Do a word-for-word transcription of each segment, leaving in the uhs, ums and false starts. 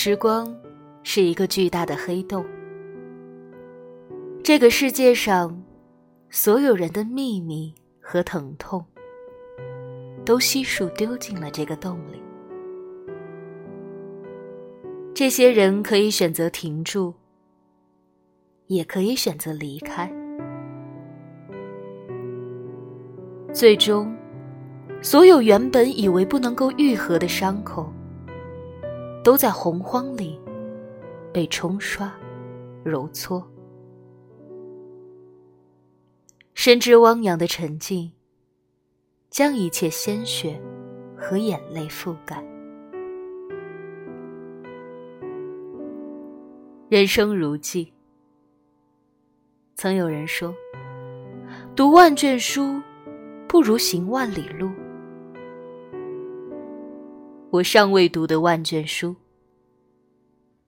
时光是一个巨大的黑洞。这个世界上所有人的秘密和疼痛都悉数丢进了这个洞里。这些人可以选择停住，也可以选择离开。最终，所有原本以为不能够愈合的伤口，都在洪荒里被冲刷、揉搓。深知汪洋的沉静，将一切鲜血和眼泪覆盖。人生如寄，曾有人说，读万卷书不如行万里路。我尚未读的万卷书，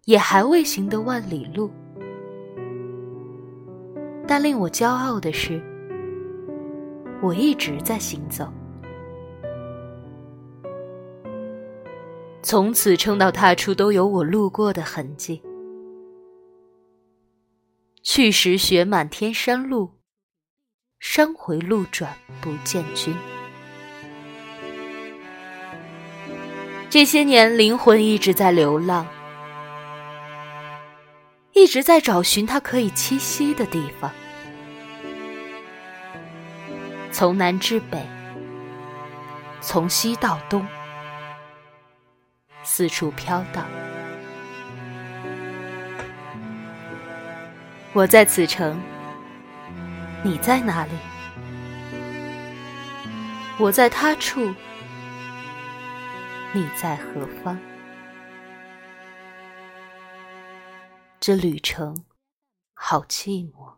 也还未行的万里路，但令我骄傲的是，我一直在行走。从此撑到踏出都有我路过的痕迹。去时雪满天山路，山回路转不见君。这些年灵魂一直在流浪，一直在找寻它可以栖息的地方。从南至北，从西到东，四处飘荡。我在此城，你在哪里？我在他处，你在何方？这旅程好寂寞。